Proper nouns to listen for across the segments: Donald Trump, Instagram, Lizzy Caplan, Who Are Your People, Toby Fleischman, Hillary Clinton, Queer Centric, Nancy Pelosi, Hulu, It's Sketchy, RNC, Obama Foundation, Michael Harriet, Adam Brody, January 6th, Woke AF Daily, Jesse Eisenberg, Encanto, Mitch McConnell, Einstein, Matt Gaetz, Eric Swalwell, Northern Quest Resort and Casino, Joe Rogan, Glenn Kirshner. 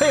Hey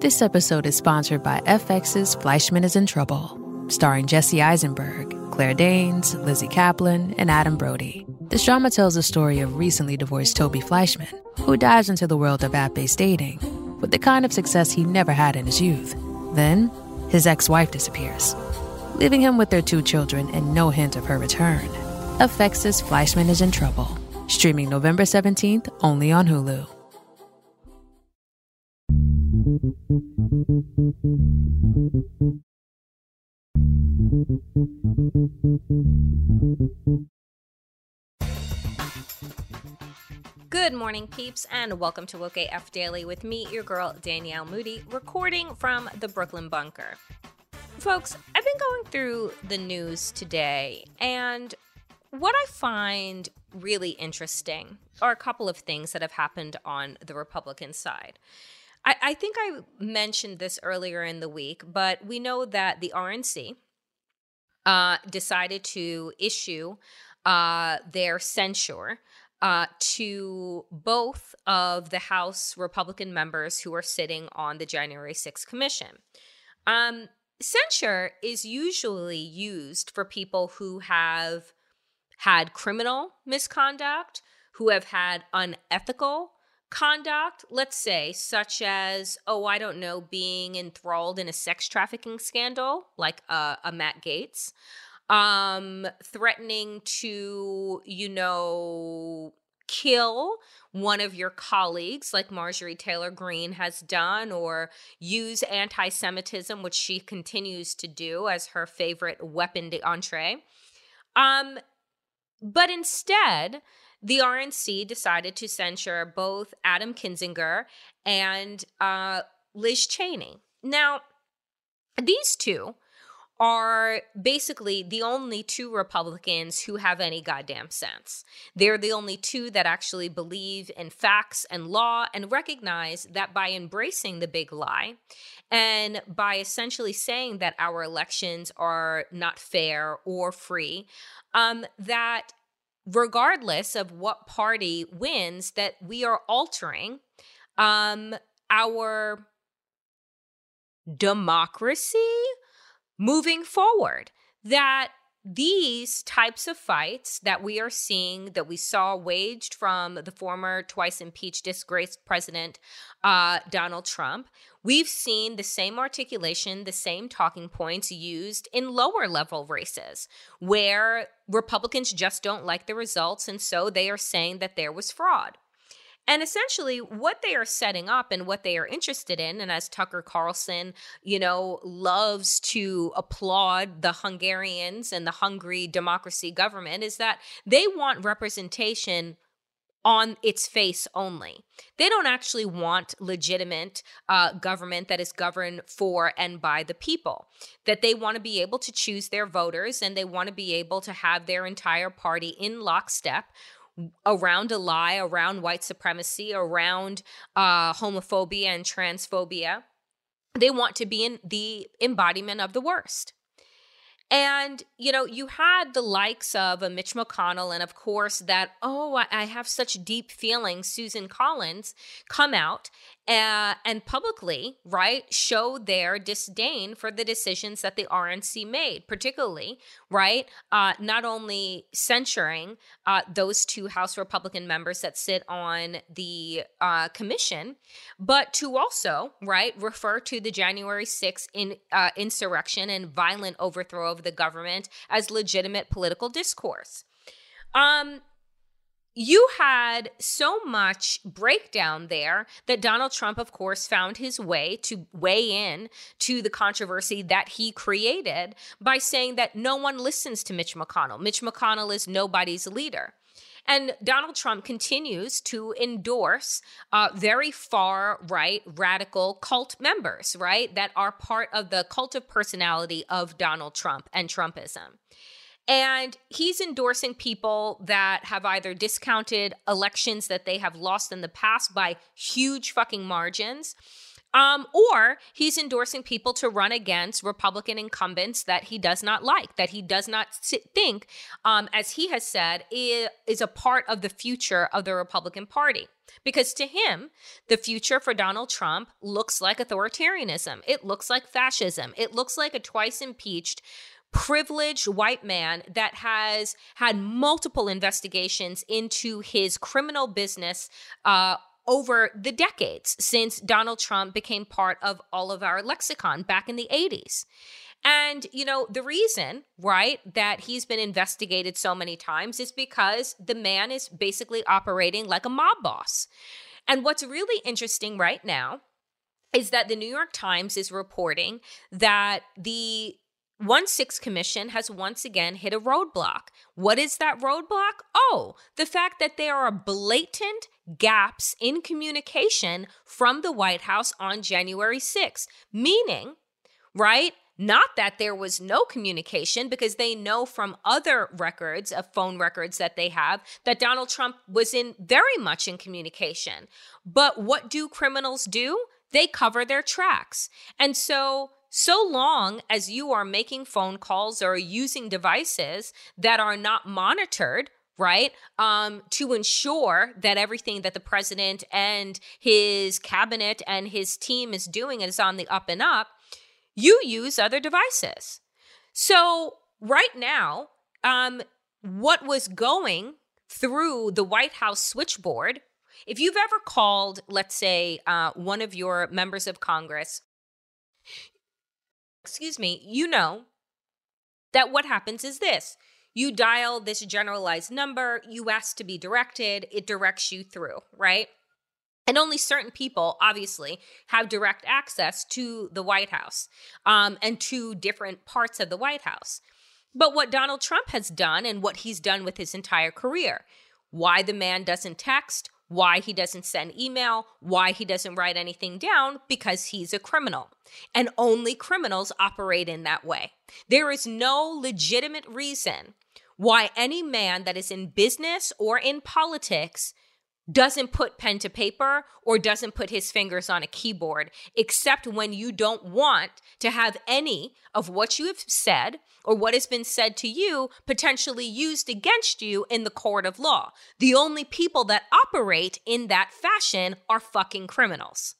This episode is sponsored by FX's Fleischman is in Trouble, starring Jesse Eisenberg, Claire Danes, Lizzy Caplan, and Adam Brody. This drama tells the story of recently divorced Toby Fleischman, who dives into the world of app-based dating with the kind of success he never had in his youth. Then, his ex-wife disappears, leaving him with their 2 children and no hint of her return. FX's Fleischman is in Trouble, streaming November 17th only on Hulu. Good morning, peeps, and welcome to Woke AF Daily with me, your girl, Danielle Moody, recording from the Brooklyn Bunker. Folks, I've been going through the news today, and what I find really interesting are a couple of things that have happened on the Republican side. I think I mentioned this earlier in the week, but we know that the RNC decided to issue their censure to both of the House Republican members who are sitting on the January 6th commission. Censure is usually used for people who have had criminal misconduct, who have had unethical conduct, let's say, such as, being enthralled in a sex trafficking scandal, like a Matt Gaetz, threatening to, kill one of your colleagues, like Marjorie Taylor Greene has done, or use anti-Semitism, which she continues to do as her favorite weapon d'entrée. But instead, the RNC decided to censure both Adam Kinzinger and Liz Cheney. Now, these two are basically the only 2 Republicans who have any goddamn sense. They're the only 2 that actually believe in facts and law and recognize that by embracing the big lie and by essentially saying that our elections are not fair or free, that regardless of what party wins, that we are altering our democracy moving forward, that these types of fights that we are seeing, that we saw waged from the former twice impeached, disgraced president, Donald Trump, we've seen the same articulation, the same talking points used in lower level races where Republicans just don't like the results. And so they are saying that there was fraud. And essentially what they are setting up and what they are interested in, and as Tucker Carlson, loves to applaud the Hungarians and the hungry democracy government, is that they want representation on its face only. They don't actually want legitimate government that is governed for and by the people, that they want to be able to choose their voters and they want to be able to have their entire party in lockstep around a lie, around white supremacy, around homophobia and transphobia. They want to be in the embodiment of the worst. And, you know, you had the likes of a Mitch McConnell and, of course, that, I have such deep feelings, Susan Collins, come out and publicly, right, show their disdain for the decisions that the RNC made, particularly, right, not only censuring those two House Republican members that sit on the commission, but to also, right, refer to the January 6th insurrection and violent overthrow of the government as legitimate political discourse. You had so much breakdown there that Donald Trump, of course, found his way to weigh in to the controversy that he created by saying that no one listens to Mitch McConnell. Mitch McConnell is nobody's leader. And Donald Trump continues to endorse very far-right radical cult members, right, that are part of the cult of personality of Donald Trump and Trumpism. And he's endorsing people that have either discounted elections that they have lost in the past by huge fucking margins, or he's endorsing people to run against Republican incumbents that he does not like, that he does not think, as he has said, is a part of the future of the Republican Party. Because to him, the future for Donald Trump looks like authoritarianism. It looks like fascism. It looks like a twice impeached privileged white man that has had multiple investigations into his criminal business over the decades since Donald Trump became part of all of our lexicon back in the 80s. And, you know, the reason, right, that he's been investigated so many times is because the man is basically operating like a mob boss. And what's really interesting right now is that the New York Times is reporting that the 1/6 Commission has once again hit a roadblock. What is that roadblock? Oh, the fact that there are blatant gaps in communication from the White House on January 6th, meaning, right, not that there was no communication, because they know from other records, of phone records that they have, that Donald Trump was in very much in communication. But what do criminals do? They cover their tracks. And so long as you are making phone calls or using devices that are not monitored, right, to ensure that everything that the president and his cabinet and his team is doing is on the up and up, you use other devices. So right now, what was going through the White House switchboard, if you've ever called, let's say, one of your members of Congress, you know that what happens is this. You dial this generalized number, you ask to be directed, it directs you through, right? And only certain people, obviously, have direct access to the White House and to different parts of the White House. But what Donald Trump has done and what he's done with his entire career, why the man doesn't text, why he doesn't send email, why he doesn't write anything down, because he's a criminal. And only criminals operate in that way. There is no legitimate reason why any man that is in business or in politics doesn't put pen to paper or doesn't put his fingers on a keyboard, except when you don't want to have any of what you have said or what has been said to you potentially used against you in the court of law. The only people that operate in that fashion are fucking criminals.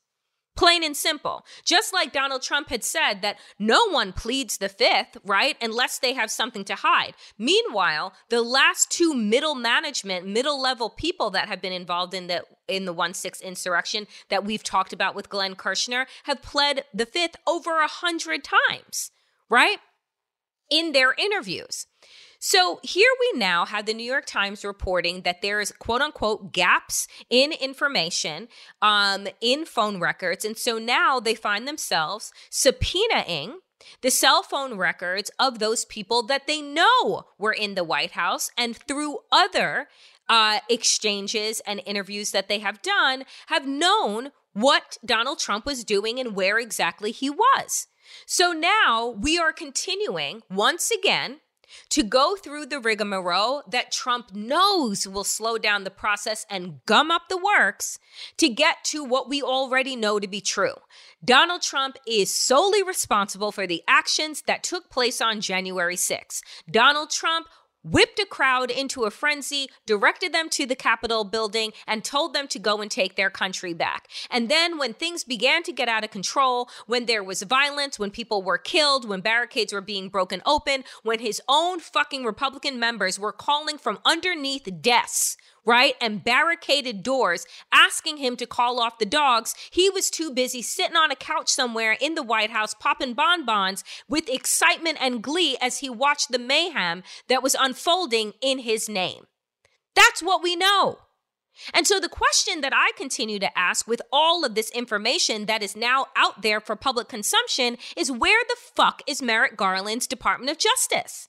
Plain and simple. Just like Donald Trump had said that no one pleads the fifth, right, unless they have something to hide. Meanwhile, the last two middle management, middle level people that have been involved in the 1/6 insurrection that we've talked about with Glenn Kirshner have pled the fifth over 100 times, right, in their interviews. So here we now have the New York Times reporting that there is, quote unquote, gaps in information in phone records. And so now they find themselves subpoenaing the cell phone records of those people that they know were in the White House, and through other exchanges and interviews that they have done, have known what Donald Trump was doing and where exactly he was. So now we are continuing once again to go through the rigmarole that Trump knows will slow down the process and gum up the works to get to what we already know to be true. Donald Trump is solely responsible for the actions that took place on January 6th. Donald Trump whipped a crowd into a frenzy, directed them to the Capitol building, and told them to go and take their country back. And then when things began to get out of control, when there was violence, when people were killed, when barricades were being broken open, when his own fucking Republican members were calling from underneath desks, right, and barricaded doors, asking him to call off the dogs, he was too busy sitting on a couch somewhere in the White House popping bonbons with excitement and glee as he watched the mayhem that was unfolding in his name. That's what we know. And so the question that I continue to ask with all of this information that is now out there for public consumption is, where the fuck is Merrick Garland's Department of Justice?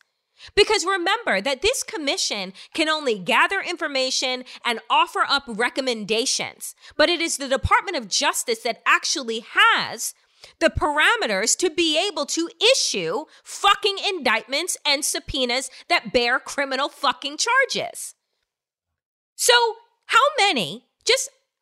Because remember that this commission can only gather information and offer up recommendations, but it is the Department of Justice that actually has the parameters to be able to issue fucking indictments and subpoenas that bear criminal fucking charges. So how many,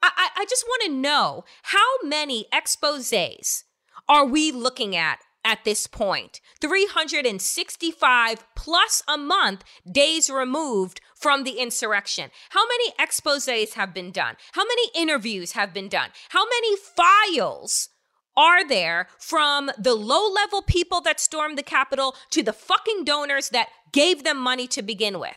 I just want to know, how many exposés are we looking at this point, 365 plus a month days removed from the insurrection? How many exposés have been done? How many interviews have been done? How many files are there from the low-level people that stormed the Capitol to the fucking donors that gave them money to begin with?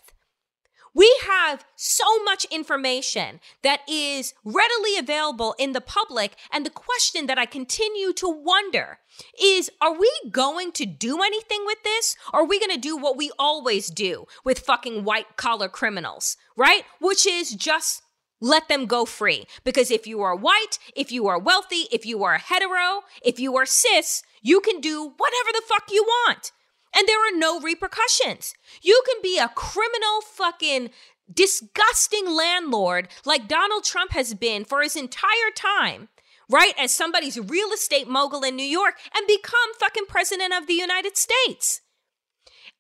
We have so much information that is readily available in the public. And the question that I continue to wonder is, are we going to do anything with this? Or are we going to do what we always do with fucking white collar criminals, right? Which is just let them go free. Because if you are white, if you are wealthy, if you are hetero, if you are cis, you can do whatever the fuck you want. And there are no repercussions. You can be a criminal fucking disgusting landlord like Donald Trump has been for his entire time, right, as somebody's real estate mogul in New York, and become fucking president of the United States.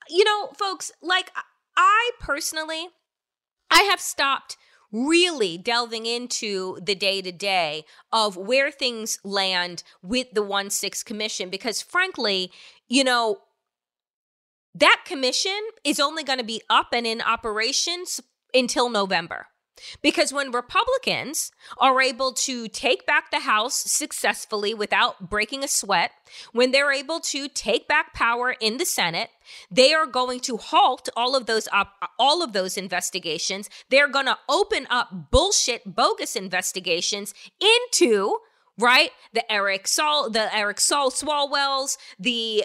You know, folks, like, I personally, I have stopped really delving into the day-to-day of where things land with the 1/6 Commission, because frankly, you know, that commission is only going to be up and in operations until November. Because when Republicans are able to take back the House successfully without breaking a sweat, when they're able to take back power in the Senate, they are going to halt all of those investigations. They're going to open up bullshit, bogus investigations into, right, the Eric Saul Swalwells, the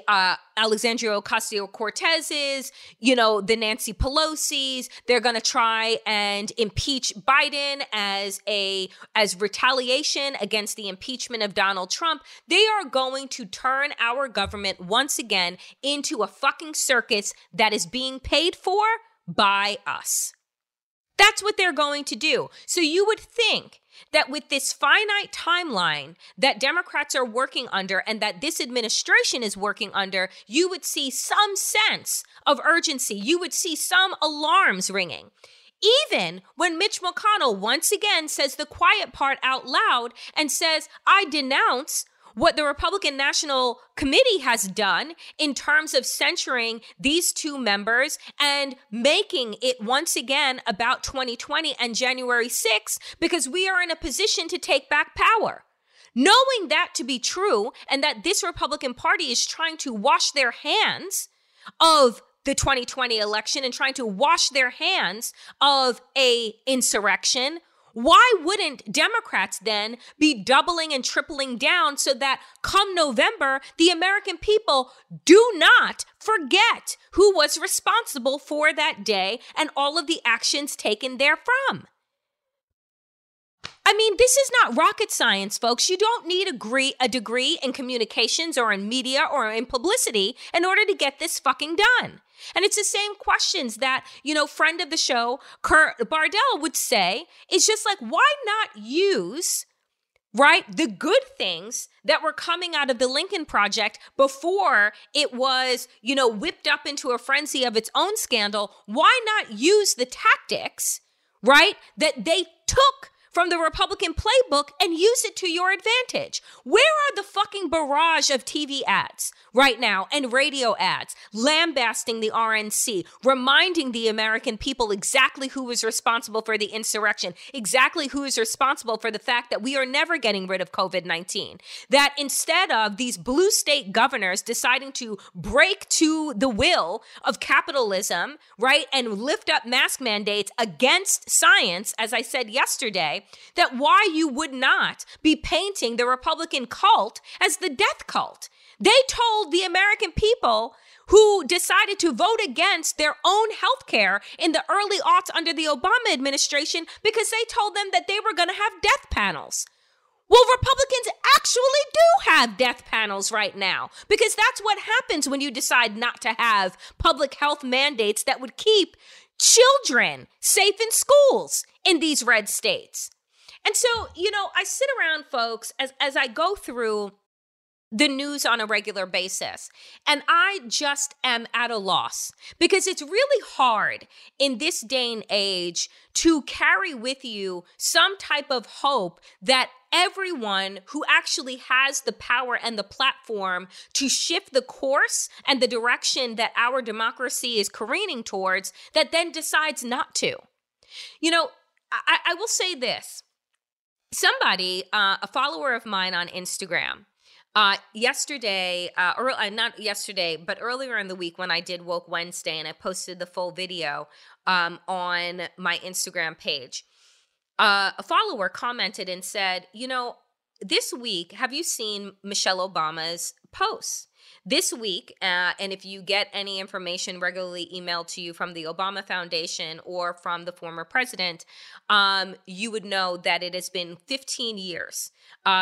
Alexandria Ocasio-Cortezes, you know, the Nancy Pelosi's. They're going to try and impeach Biden as retaliation against the impeachment of Donald Trump. They are going to turn our government once again into a fucking circus that is being paid for by us. That's what they're going to do. So you would think that with this finite timeline that Democrats are working under and that this administration is working under, you would see some sense of urgency. You would see some alarms ringing. Even when Mitch McConnell once again says the quiet part out loud and says, I denounce what the Republican National Committee has done in terms of censuring these two members and making it once again about 2020 and January 6th, because we are in a position to take back power. Knowing that to be true, and that this Republican Party is trying to wash their hands of the 2020 election and trying to wash their hands of an insurrection, why wouldn't Democrats then be doubling and tripling down so that come November, the American people do not forget who was responsible for that day and all of the actions taken therefrom? I mean, this is not rocket science, folks. You don't need a degree in communications or in media or in publicity in order to get this fucking done. And it's the same questions that, you know, friend of the show, Kurt Bardell, would say. It's just like, why not use right? The good things that were coming out of the Lincoln Project before it was, you know, whipped up into a frenzy of its own scandal. Why not use the tactics, right, that they took from the Republican playbook and use it to your advantage? Where are the fucking barrage of TV ads right now and radio ads lambasting the RNC, reminding the American people exactly who was responsible for the insurrection, exactly who is responsible for the fact that we are never getting rid of COVID-19, that instead of these blue state governors deciding to break to the will of capitalism, right, and lift up mask mandates against science, as I said yesterday, that why you would not be painting the Republican cult as the death cult. They told the American people who decided to vote against their own health care in the early aughts under the Obama administration because they told them that they were going to have death panels. Well, Republicans actually do have death panels right now, because that's what happens when you decide not to have public health mandates that would keep children safe in schools in these red states. And so, you know, I sit around, folks, as I go through the news on a regular basis, and I just am at a loss, because it's really hard in this day and age to carry with you some type of hope that everyone who actually has the power and the platform to shift the course and the direction that our democracy is careening towards, that then decides not to. You know, I will say this. Somebody, a follower of mine on Instagram, earlier in the week when I did Woke Wednesday and I posted the full video on my Instagram page, a follower commented and said, you know, this week, have you seen Michelle Obama's posts? This week, and if you get any information regularly emailed to you from the Obama Foundation or from the former president, you would know that it has been 15 years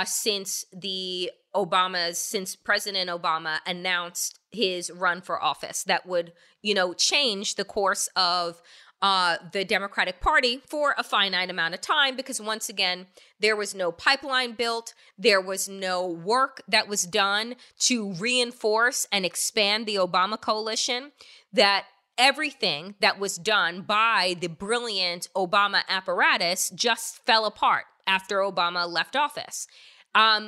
since President Obama announced his run for office that would, you know, change the course of the Democratic Party for a finite amount of time, because once again, there was no pipeline built. There was no work that was done to reinforce and expand the Obama coalition. That everything that was done by the brilliant Obama apparatus just fell apart after Obama left office.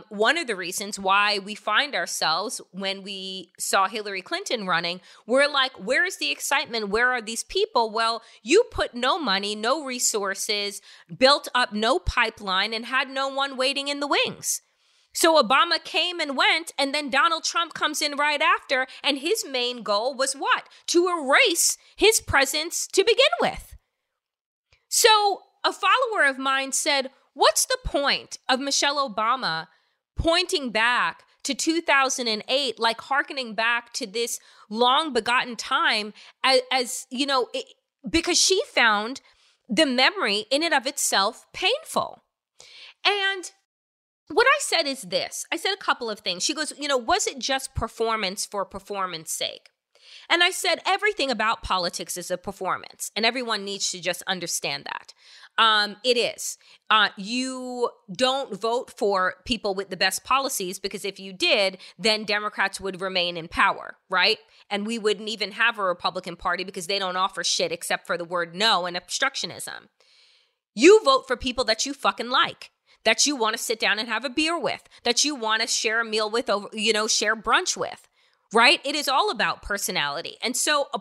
One of the reasons why we find ourselves, when we saw Hillary Clinton running, we're like, where is the excitement? Where are these people? Well, you put no money, no resources, built up no pipeline, and had no one waiting in the wings. So Obama came and went, and then Donald Trump comes in right after, and his main goal was what? To erase his presence to begin with. So a follower of mine said, what's the point of Michelle Obama pointing back to 2008, like hearkening back to this long begotten time as you know, because she found the memory in and of itself painful. And what I said is this, I said a couple of things. She goes, you know, was it just performance for performance sake? And I said, everything about politics is a performance, and everyone needs to just understand that. It is. You don't vote for people with the best policies, because if you did, then Democrats would remain in power, right? And we wouldn't even have a Republican Party, because they don't offer shit except for the word no and obstructionism. You vote for people that you fucking like, that you want to sit down and have a beer with, that you want to share a meal with, you know, share brunch with. Right? It is all about personality. And so a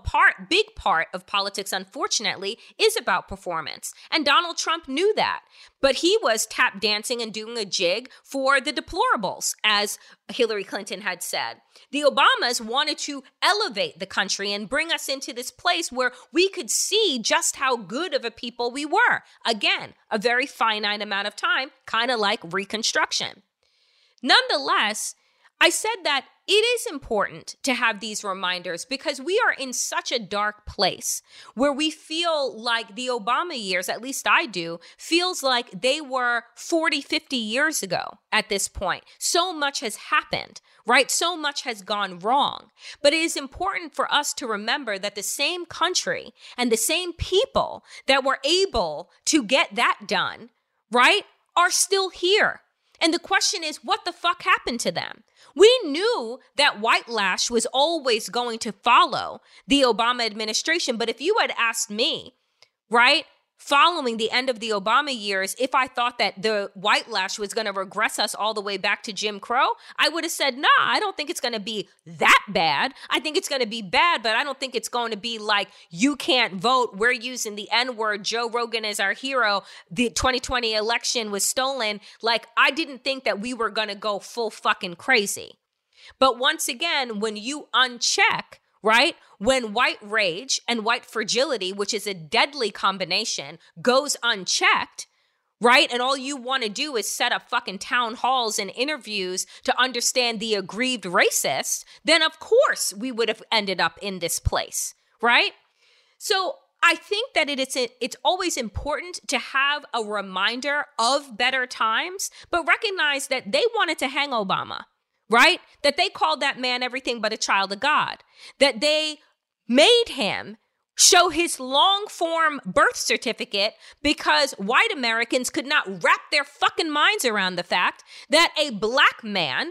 big part of politics, unfortunately, is about performance. And Donald Trump knew that. But he was tap dancing and doing a jig for the deplorables, as Hillary Clinton had said. The Obamas wanted to elevate the country and bring us into this place where we could see just how good of a people we were. Again, a very finite amount of time, kind of like Reconstruction. Nonetheless, I said that it is important to have these reminders, because we are in such a dark place where we feel like the Obama years, at least I do, feels like they were 40, 50 years ago at this point. So much has happened, right? So much has gone wrong. But it is important for us to remember that the same country and the same people that were able to get that done, right, are still here. And the question is, what the fuck happened to them? We knew that white lash was always going to follow the Obama administration. But if you had asked me, right, following the end of the Obama years, if I thought that the white lash was going to regress us all the way back to Jim Crow, I would have said, nah, I don't think it's going to be that bad. I think it's going to be bad, but I don't think it's going to be like, you can't vote, we're using the N-word, Joe Rogan is our hero, the 2020 election was stolen. Like, I didn't think that we were going to go full fucking crazy. But once again, when you uncheck, right? When white rage and white fragility, which is a deadly combination, goes unchecked, right? And all you want to do is set up fucking town halls and interviews to understand the aggrieved racist, then of course we would have ended up in this place, right? So I think that it's always important to have a reminder of better times, but recognize that they wanted to hang Obama, right? That they called that man everything but a child of God, that they made him show his long form birth certificate because white Americans could not wrap their fucking minds around the fact that a black man,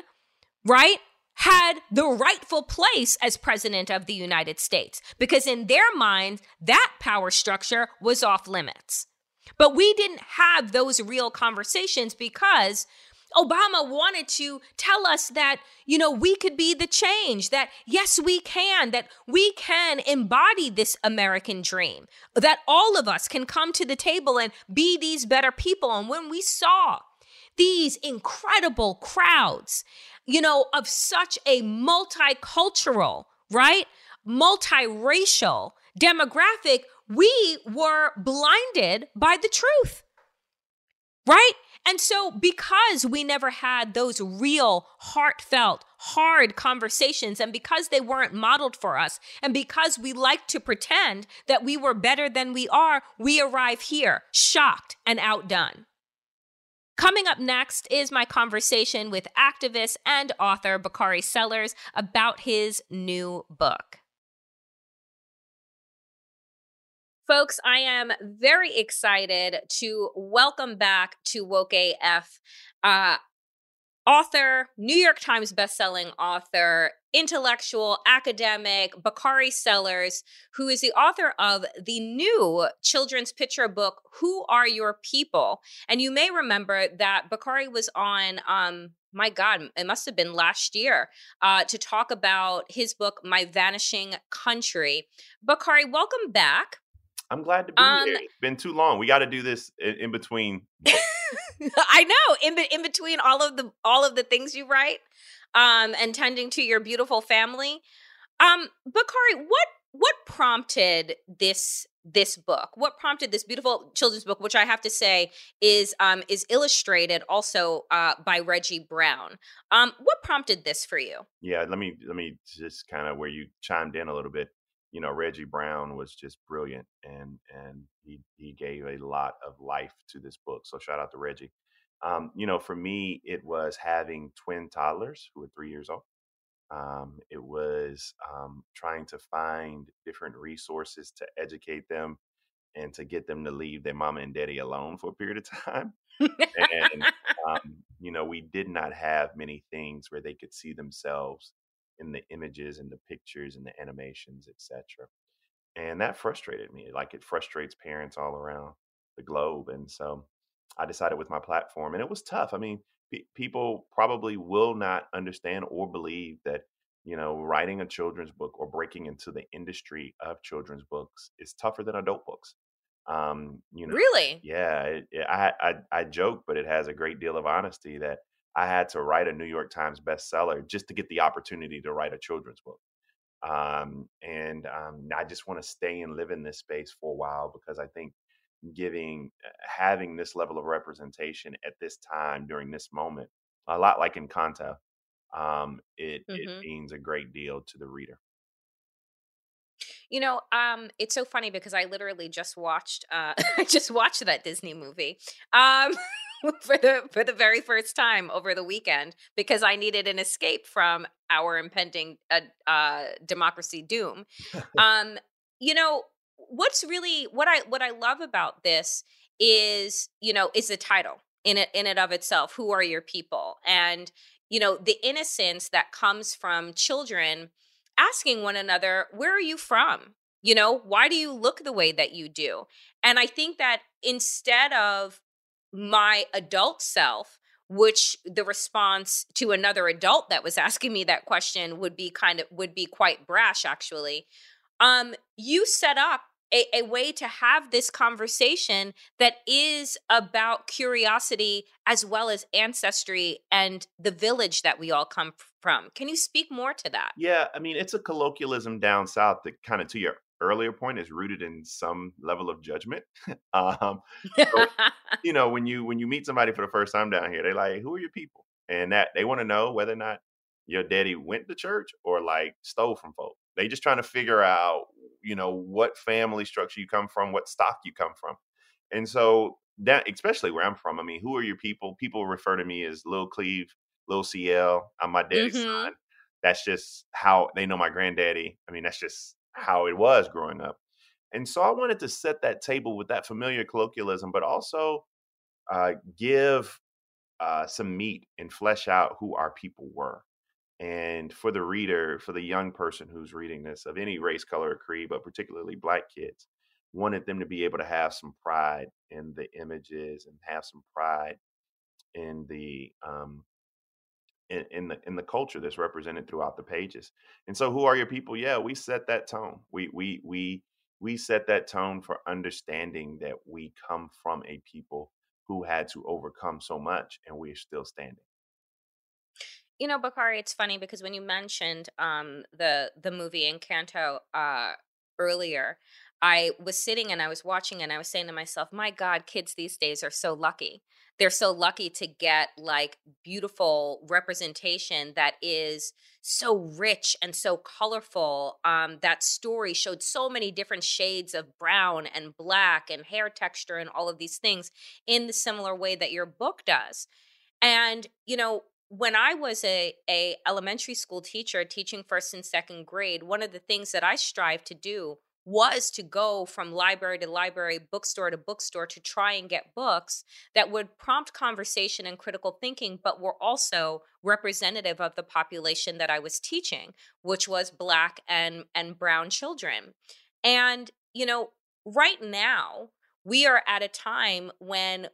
right, had the rightful place as president of the United States, because in their minds, that power structure was off limits. But we didn't have those real conversations because Obama wanted to tell us that, you know, we could be the change, that yes, we can, that we can embody this American dream, that all of us can come to the table and be these better people. And when we saw these incredible crowds, you know, of such a multicultural, right, multiracial demographic, we were blinded by the truth, right? And so because we never had those real, heartfelt, hard conversations, and because they weren't modeled for us, and because we like to pretend that we were better than we are, we arrive here shocked and outdone. Coming up next is my conversation with activist and author Bakari Sellers about his new book. Folks, I am very excited to welcome back to Woke AF author, New York Times bestselling author, intellectual, academic, Bakari Sellers, who is the author of the new children's picture book, Who Are Your People? And you may remember that Bakari was on my God, it must have been last year, to talk about his book, My Vanishing Country. Bakari, welcome back. I'm glad to be here. It's been too long. We got to do this in between. I know, in between all of the things you write, and tending to your beautiful family. Bakari, what prompted this book? What prompted this beautiful children's book, which I have to say is illustrated also by Reggie Brown? What prompted this for you? Yeah, let me just kind of where you chimed in a little bit. You know, Reggie Brown was just brilliant, and he gave a lot of life to this book. So shout out to Reggie. You know, for me, it was having twin toddlers who were 3 years old. It was trying to find different resources to educate them and to get them to leave their mama and daddy alone for a period of time. And, you know, we did not have many things where they could see themselves in the images and the pictures and the animations, etc. And that frustrated me. Like, it frustrates parents all around the globe. And so I decided with my platform, and it was tough. I mean, people probably will not understand or believe that, you know, writing a children's book or breaking into the industry of children's books is tougher than adult books. You know, really? Yeah. I joke, but it has a great deal of honesty that I had to write a New York Times bestseller just to get the opportunity to write a children's book. I just want to stay and live in this space for a while, because I think having this level of representation at this time during this moment, a lot like Encanto, it means a great deal to the reader. You know, it's so funny because I literally just watched that Disney movie. For the very first time over the weekend, because I needed an escape from our impending democracy doom. You know, what I love about this is, you know, is the title, in and of itself. Who are your people? And, you know, the innocence that comes from children asking one another, where are you from? You know, why do you look the way that you do? And I think that instead of my adult self, which the response to another adult that was asking me that question would be quite brash, actually. You set up a way to have this conversation that is about curiosity as well as ancestry and the village that we all come from. Can you speak more to that? Yeah, I mean, it's a colloquialism down south that kind of, to your earlier point, is rooted in some level of judgment. So, you know, when you meet somebody for the first time down here, they're like, who are your people? And that they want to know whether or not your daddy went to church or like stole from folks. They just trying to figure out, you know, what family structure you come from, what stock you come from. And so that, especially where I'm from, I mean, who are your people? People refer to me as Lil Cleve, Lil CL. I'm my daddy's son. That's just how they know my granddaddy. I mean, that's just how it was growing up. And so I wanted to set that table with that familiar colloquialism, but also give some meat and flesh out who our people were. And for the reader, for the young person who's reading this of any race, color, or creed, but particularly Black kids, wanted them to be able to have some pride in the images and have some pride in the in the culture that's represented throughout the pages. And so, who are your people? Yeah, we set that tone. We set that tone for understanding that we come from a people who had to overcome so much, and we are still standing. You know, Bakari, it's funny because when you mentioned the movie Encanto earlier, I was sitting and I was watching and I was saying to myself, my God, kids these days are so lucky. They're so lucky to get like beautiful representation that is so rich and so colorful. That story showed so many different shades of brown and black and hair texture and all of these things in the similar way that your book does. And, you know, when I was a elementary school teacher teaching first and second grade, one of the things that I strived to do was to go from library to library, bookstore to bookstore to try and get books that would prompt conversation and critical thinking, but were also representative of the population that I was teaching, which was Black and brown children. And, you know, right now we are at a time when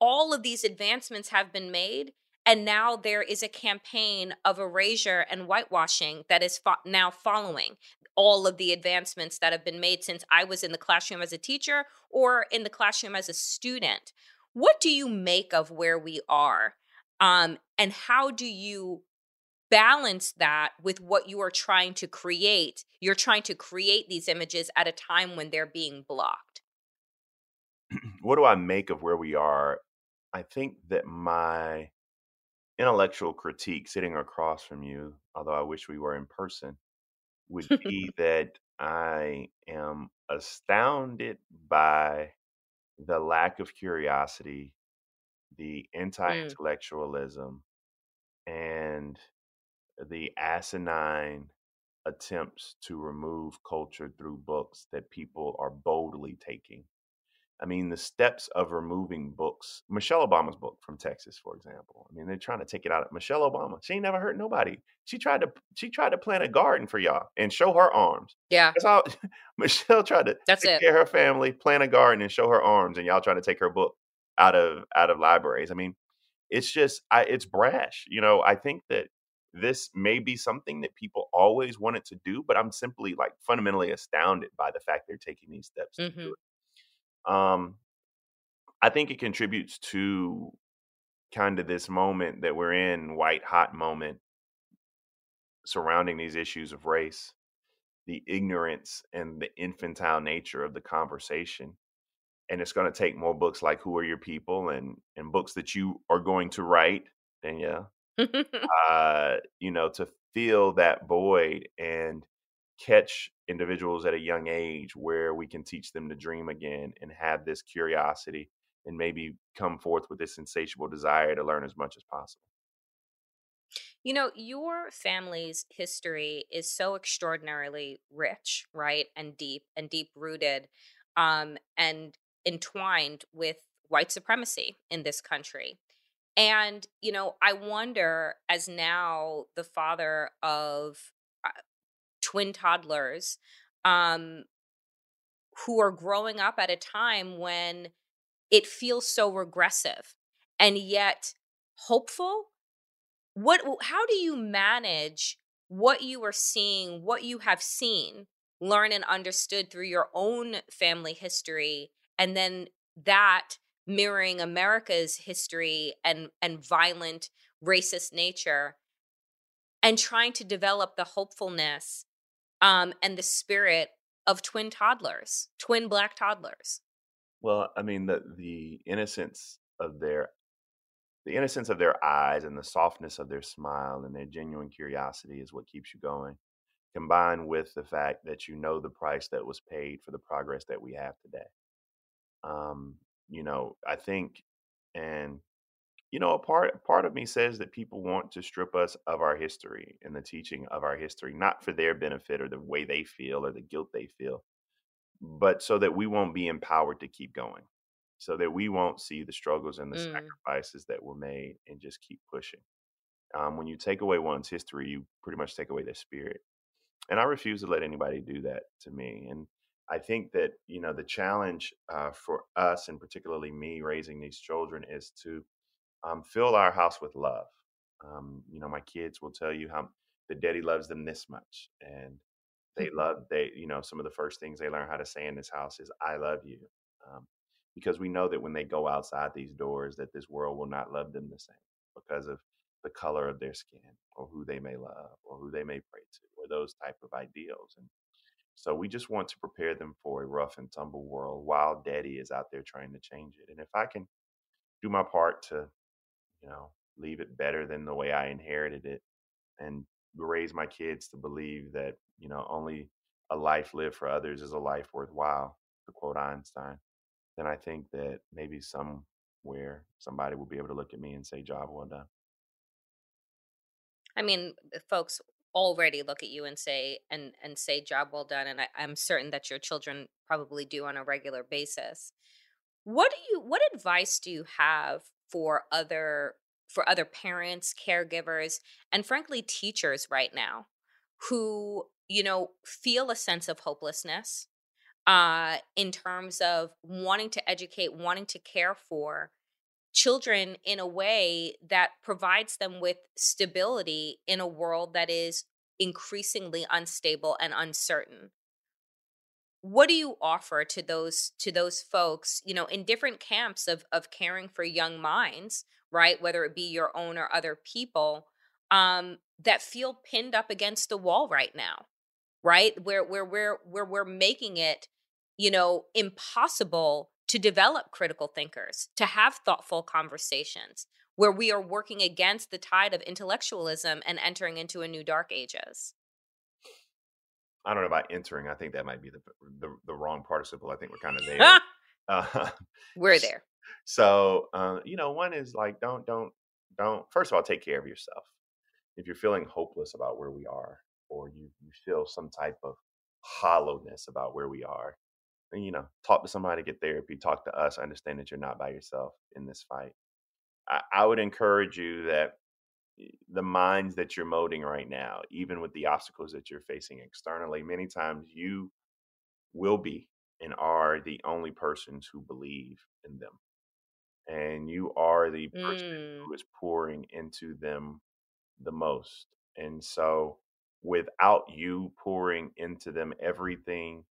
all of these advancements have been made. And now there is a campaign of erasure and whitewashing that is now following all of the advancements that have been made since I was in the classroom as a teacher or in the classroom as a student. What do you make of where we are? And how do you balance that with what you are trying to create? You're trying to create these images at a time when they're being blocked. What do I make of where we are? I think that my intellectual critique sitting across from you, although I wish we were in person, would be that I am astounded by the lack of curiosity, the anti-intellectualism, and the asinine attempts to remove culture through books that people are boldly taking. I mean, the steps of removing books, Michelle Obama's book from Texas, for example. I mean, they're trying to take it out of Michelle Obama. She ain't never hurt nobody. She tried to plant a garden for y'all and show her arms. Yeah. That's how Michelle tried to take care of her family, plant a garden and show her arms. And y'all trying to take her book out of libraries. I mean, it's just, it's brash. You know, I think that this may be something that people always wanted to do, but I'm simply like fundamentally astounded by the fact they're taking these steps to do it. I think it contributes to kind of this moment that we're in, white hot moment surrounding these issues of race, the ignorance and the infantile nature of the conversation. And it's going to take more books like Who Are Your People and books that you are going to write, Danielle, you know, to fill that void and catch individuals at a young age where we can teach them to dream again and have this curiosity and maybe come forth with this insatiable desire to learn as much as possible. You know, your family's history is so extraordinarily rich, right? And deep rooted and entwined with white supremacy in this country. And, you know, I wonder, as now the father of twin toddlers who are growing up at a time when it feels so regressive and yet hopeful, how do you manage what you are seeing, what you have seen, learn and understood through your own family history, and then that mirroring America's history and violent, racist nature, and trying to develop the hopefulness and the spirit of twin toddlers, twin Black toddlers? Well, I mean, the innocence of their eyes and the softness of their smile and their genuine curiosity is what keeps you going, combined with the fact that you know the price that was paid for the progress that we have today. You know, I think, and, you know, a part of me says that people want to strip us of our history and the teaching of our history, not for their benefit or the way they feel or the guilt they feel, but so that we won't be empowered to keep going, so that we won't see the struggles and the sacrifices that were made and just keep pushing. When you take away one's history, you pretty much take away their spirit. And I refuse to let anybody do that to me. And I think that, you know, the challenge for us, and particularly me raising these children, is to fill our house with love. You know, my kids will tell you how the daddy loves them this much. And some of the first things they learn how to say in this house is, I love you. Because we know that when they go outside these doors, that this world will not love them the same because of the color of their skin or who they may love or who they may pray to or those type of ideals. And so we just want to prepare them for a rough and tumble world while daddy is out there trying to change it. And if I can do my part to, you know, leave it better than the way I inherited it and raise my kids to believe that, you know, only a life lived for others is a life worthwhile, to quote Einstein, then I think that maybe somewhere somebody will be able to look at me and say, job well done. I mean, folks already look at you and say, and say, job well done. And I'm certain that your children probably do on a regular basis. What advice do you have for other parents, caregivers, and frankly, teachers right now who, you know, feel a sense of hopelessness in terms of wanting to educate, wanting to care for children in a way that provides them with stability in a world that is increasingly unstable and uncertain? What do you offer to those folks, you know, in different camps of caring for young minds, right? Whether it be your own or other people, that feel pinned up against the wall right now, right? Where we're making it, you know, impossible to develop critical thinkers, to have thoughtful conversations, where we are working against the tide of intellectualism and entering into a new dark ages. I don't know about entering. I think that might be the wrong participle. I think we're kind of there. We're there. So, you know, one is like, don't, first of all, take care of yourself. If you're feeling hopeless about where we are, or you feel some type of hollowness about where we are, and, you know, talk to somebody, get therapy, talk to us, understand that you're not by yourself in this fight. I would encourage you that the minds that you're molding right now, even with the obstacles that you're facing externally, many times you will be and are the only persons who believe in them. And you are the person who is pouring into them the most. And so without you pouring into them everything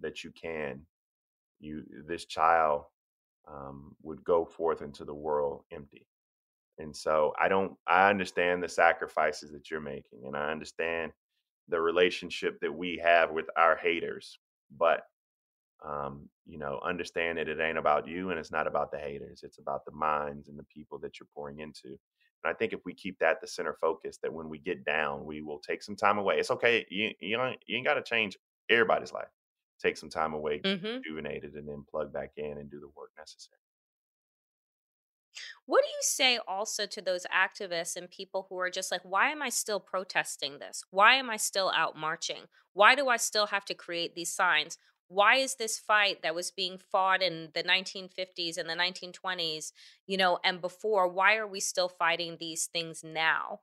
that you can, this child would go forth into the world empty. And so I understand the sacrifices that you're making, and I understand the relationship that we have with our haters, but, you know, understand that it ain't about you and it's not about the haters. It's about the minds and the people that you're pouring into. And I think if we keep that the center focus, that when we get down, we will take some time away. It's okay. You ain't got to change everybody's life. Take some time away, rejuvenate it, and then plug back in and do the work necessary. What do you say also to those activists and people who are just like, why am I still protesting this? Why am I still out marching? Why do I still have to create these signs? why is this fight that was being fought in the 1950s and the 1920s, and before, why are we still fighting these things now?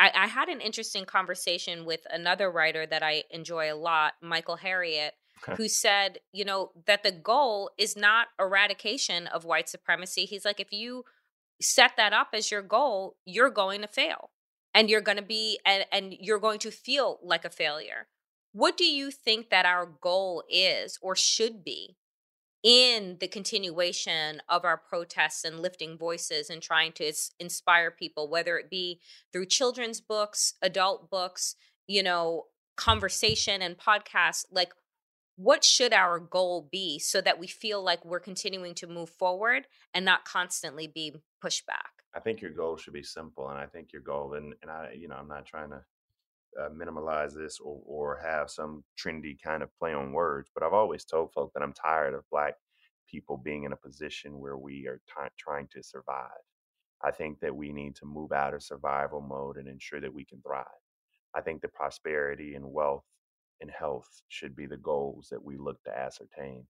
I had an interesting conversation with another writer that I enjoy a lot, Michael Harriet, who said, that the goal is not eradication of white supremacy. He's like, if you set that up as your goal, you're going to fail and you're going to be, and you're going to feel like a failure. What do you think that our goal is or should be in the continuation of our protests and lifting voices and trying to inspire people, whether it be through children's books, adult books, conversation and podcasts? Like, what should our goal be so that we feel like we're continuing to move forward and not constantly be pushed back? I think your goal should be simple. And I think your goal, and I, I'm not trying to minimalize this or have some trendy kind of play on words, but I've always told folk that I'm tired of Black people being in a position where we are trying to survive. I think that we need to move out of survival mode and ensure that we can thrive. I think that prosperity and wealth and health should be the goals that we look to ascertain.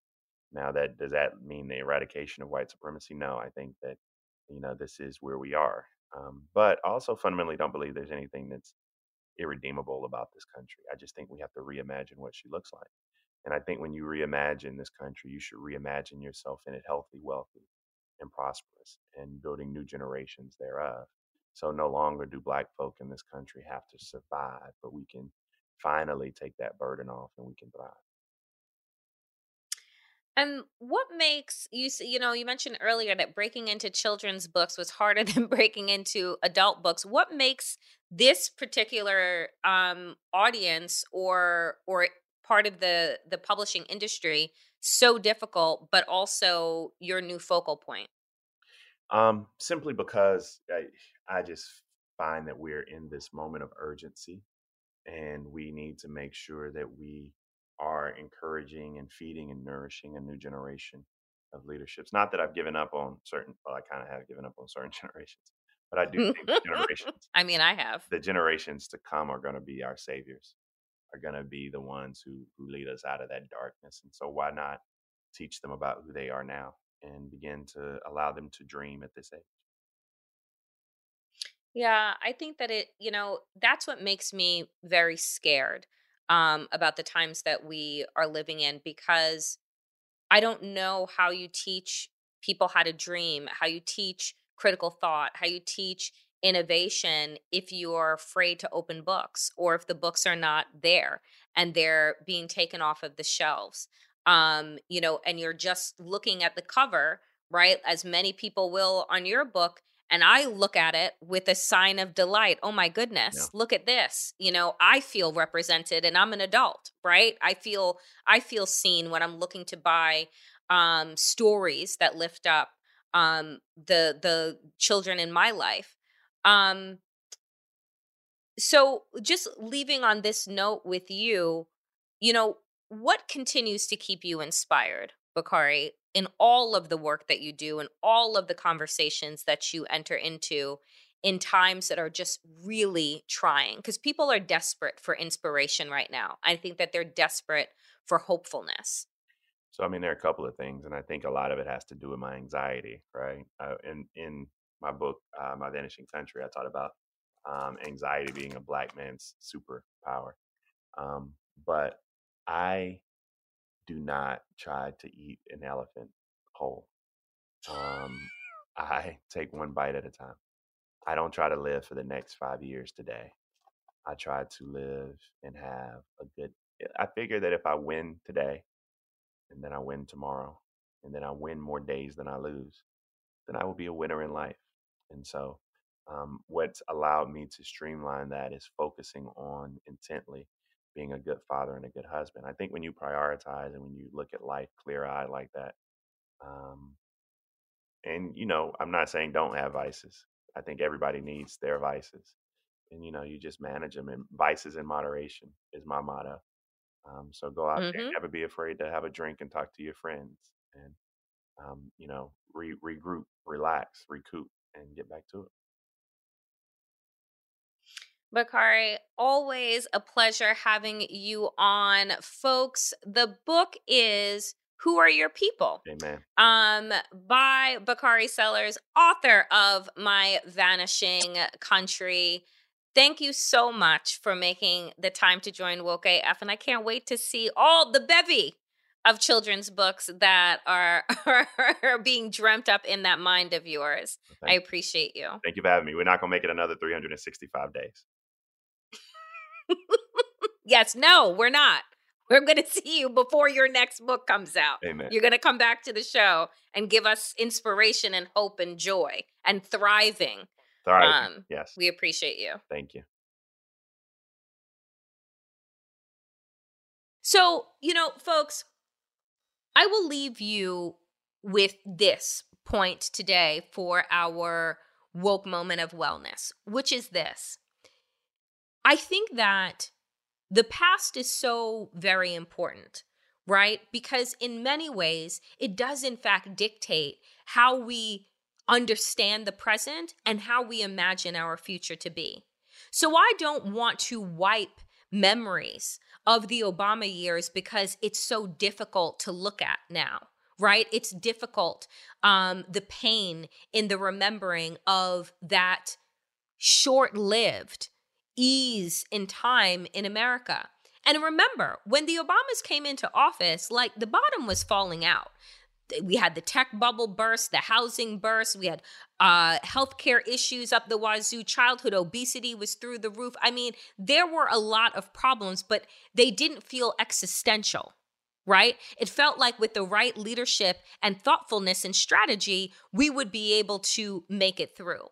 Now, does that mean the eradication of white supremacy? No, I think that this is where we are. But also fundamentally don't believe there's anything that's irredeemable about this country. I just think we have to reimagine what she looks like. And I think when you reimagine this country, you should reimagine yourself in it healthy, wealthy, and prosperous, and building new generations thereof. So no longer do Black folk in this country have to survive, but we can finally take that burden off and we can thrive. And what makes you, you mentioned earlier that breaking into children's books was harder than breaking into adult books. What makes this particular audience or part of the publishing industry so difficult, but also your new focal point? Simply because I just find that we're in this moment of urgency, and we need to make sure that we are encouraging and feeding and nourishing a new generation of leaderships. Not that I've given up on certain, well, I kind of have given up on certain generations, but I do think the generations. I mean, I have. The generations to come are going to be our saviors, are going to be the ones who lead us out of that darkness. And so why not teach them about who they are now and begin to allow them to dream at this age? Yeah, I think that it, that's what makes me very scared about the times that we are living in, because I don't know how you teach people how to dream, how you teach critical thought, how you teach innovation if you are afraid to open books or if the books are not there and they're being taken off of the shelves, and you're just looking at the cover, right, as many people will on your book. And I look at it with a sign of delight. Oh my goodness, yeah. Look at this. I feel represented and I'm an adult, right? I feel seen when I'm looking to buy stories that lift up the children in my life. So just leaving on this note with you, what continues to keep you inspired, Bakari, in all of the work that you do and all of the conversations that you enter into in times that are just really trying? Because people are desperate for inspiration right now. I think that they're desperate for hopefulness. So, there are a couple of things, and I think a lot of it has to do with my anxiety, right? In my book, My Vanishing Country, I taught about anxiety being a Black man's superpower. But I do not try to eat an elephant whole. I take one bite at a time. I don't try to live for the next 5 years today. I try to live and have I figure that if I win today, and then I win tomorrow, and then I win more days than I lose, then I will be a winner in life. And so what's allowed me to streamline that is focusing on intently being a good father and a good husband. I think when you prioritize and when you look at life clear-eyed like that, I'm not saying don't have vices. I think everybody needs their vices. And, you just manage them. And vices in moderation is my motto. So go out there and never be afraid to have a drink and talk to your friends. And, regroup, relax, recoup, and get back to it. Bakari, always a pleasure having you on. Folks, the book is Who Are Your People? Amen. By Bakari Sellers, author of My Vanishing Country. Thank you so much for making the time to join Woke AF, and I can't wait to see all the bevy of children's books that are being dreamt up in that mind of yours. Well, I appreciate you. Thank you for having me. We're not going to make it another 365 days. Yes, no, we're not. We're going to see you before your next book comes out. Amen. You're going to come back to the show and give us inspiration and hope and joy and thriving. Yes. We appreciate you. Thank you. So, you know, folks, I will leave you with this point today for our woke moment of wellness, which is this. I think that the past is so very important, right? Because in many ways, it does in fact dictate how we understand the present and how we imagine our future to be. So I don't want to wipe memories of the Obama years because it's so difficult to look at now, right? It's difficult, the pain in the remembering of that short-lived ease in time in America. And remember, when the Obamas came into office, like the bottom was falling out. We had the tech bubble burst, the housing burst. We had healthcare issues up the wazoo. Childhood obesity was through the roof. I mean, there were a lot of problems, but they didn't feel existential, right? It felt like with the right leadership and thoughtfulness and strategy, we would be able to make it through.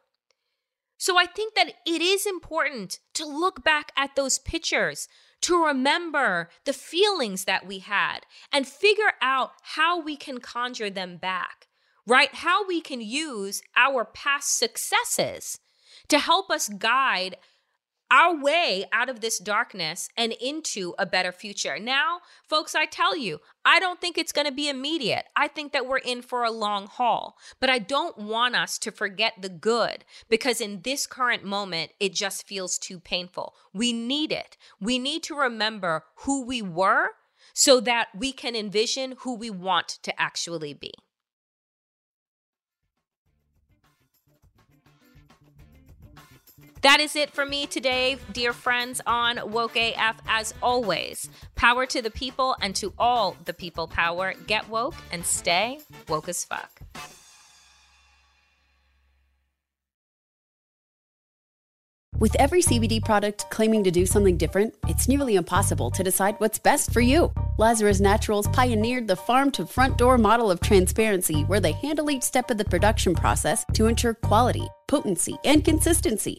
So I think that it is important to look back at those pictures, to remember the feelings that we had and figure out how we can conjure them back, right? How we can use our past successes to help us guide our way out of this darkness and into a better future. Now, folks, I tell you, I don't think it's going to be immediate. I think that we're in for a long haul, but I don't want us to forget the good because in this current moment, it just feels too painful. We need it. We need to remember who we were so that we can envision who we want to actually be. That is it for me today, dear friends, on Woke AF. As always, power to the people and to all the people power. Get woke and stay woke as fuck. With every CBD product claiming to do something different, it's nearly impossible to decide what's best for you. Lazarus Naturals pioneered the farm-to-front-door model of transparency where they handle each step of the production process to ensure quality, potency, and consistency.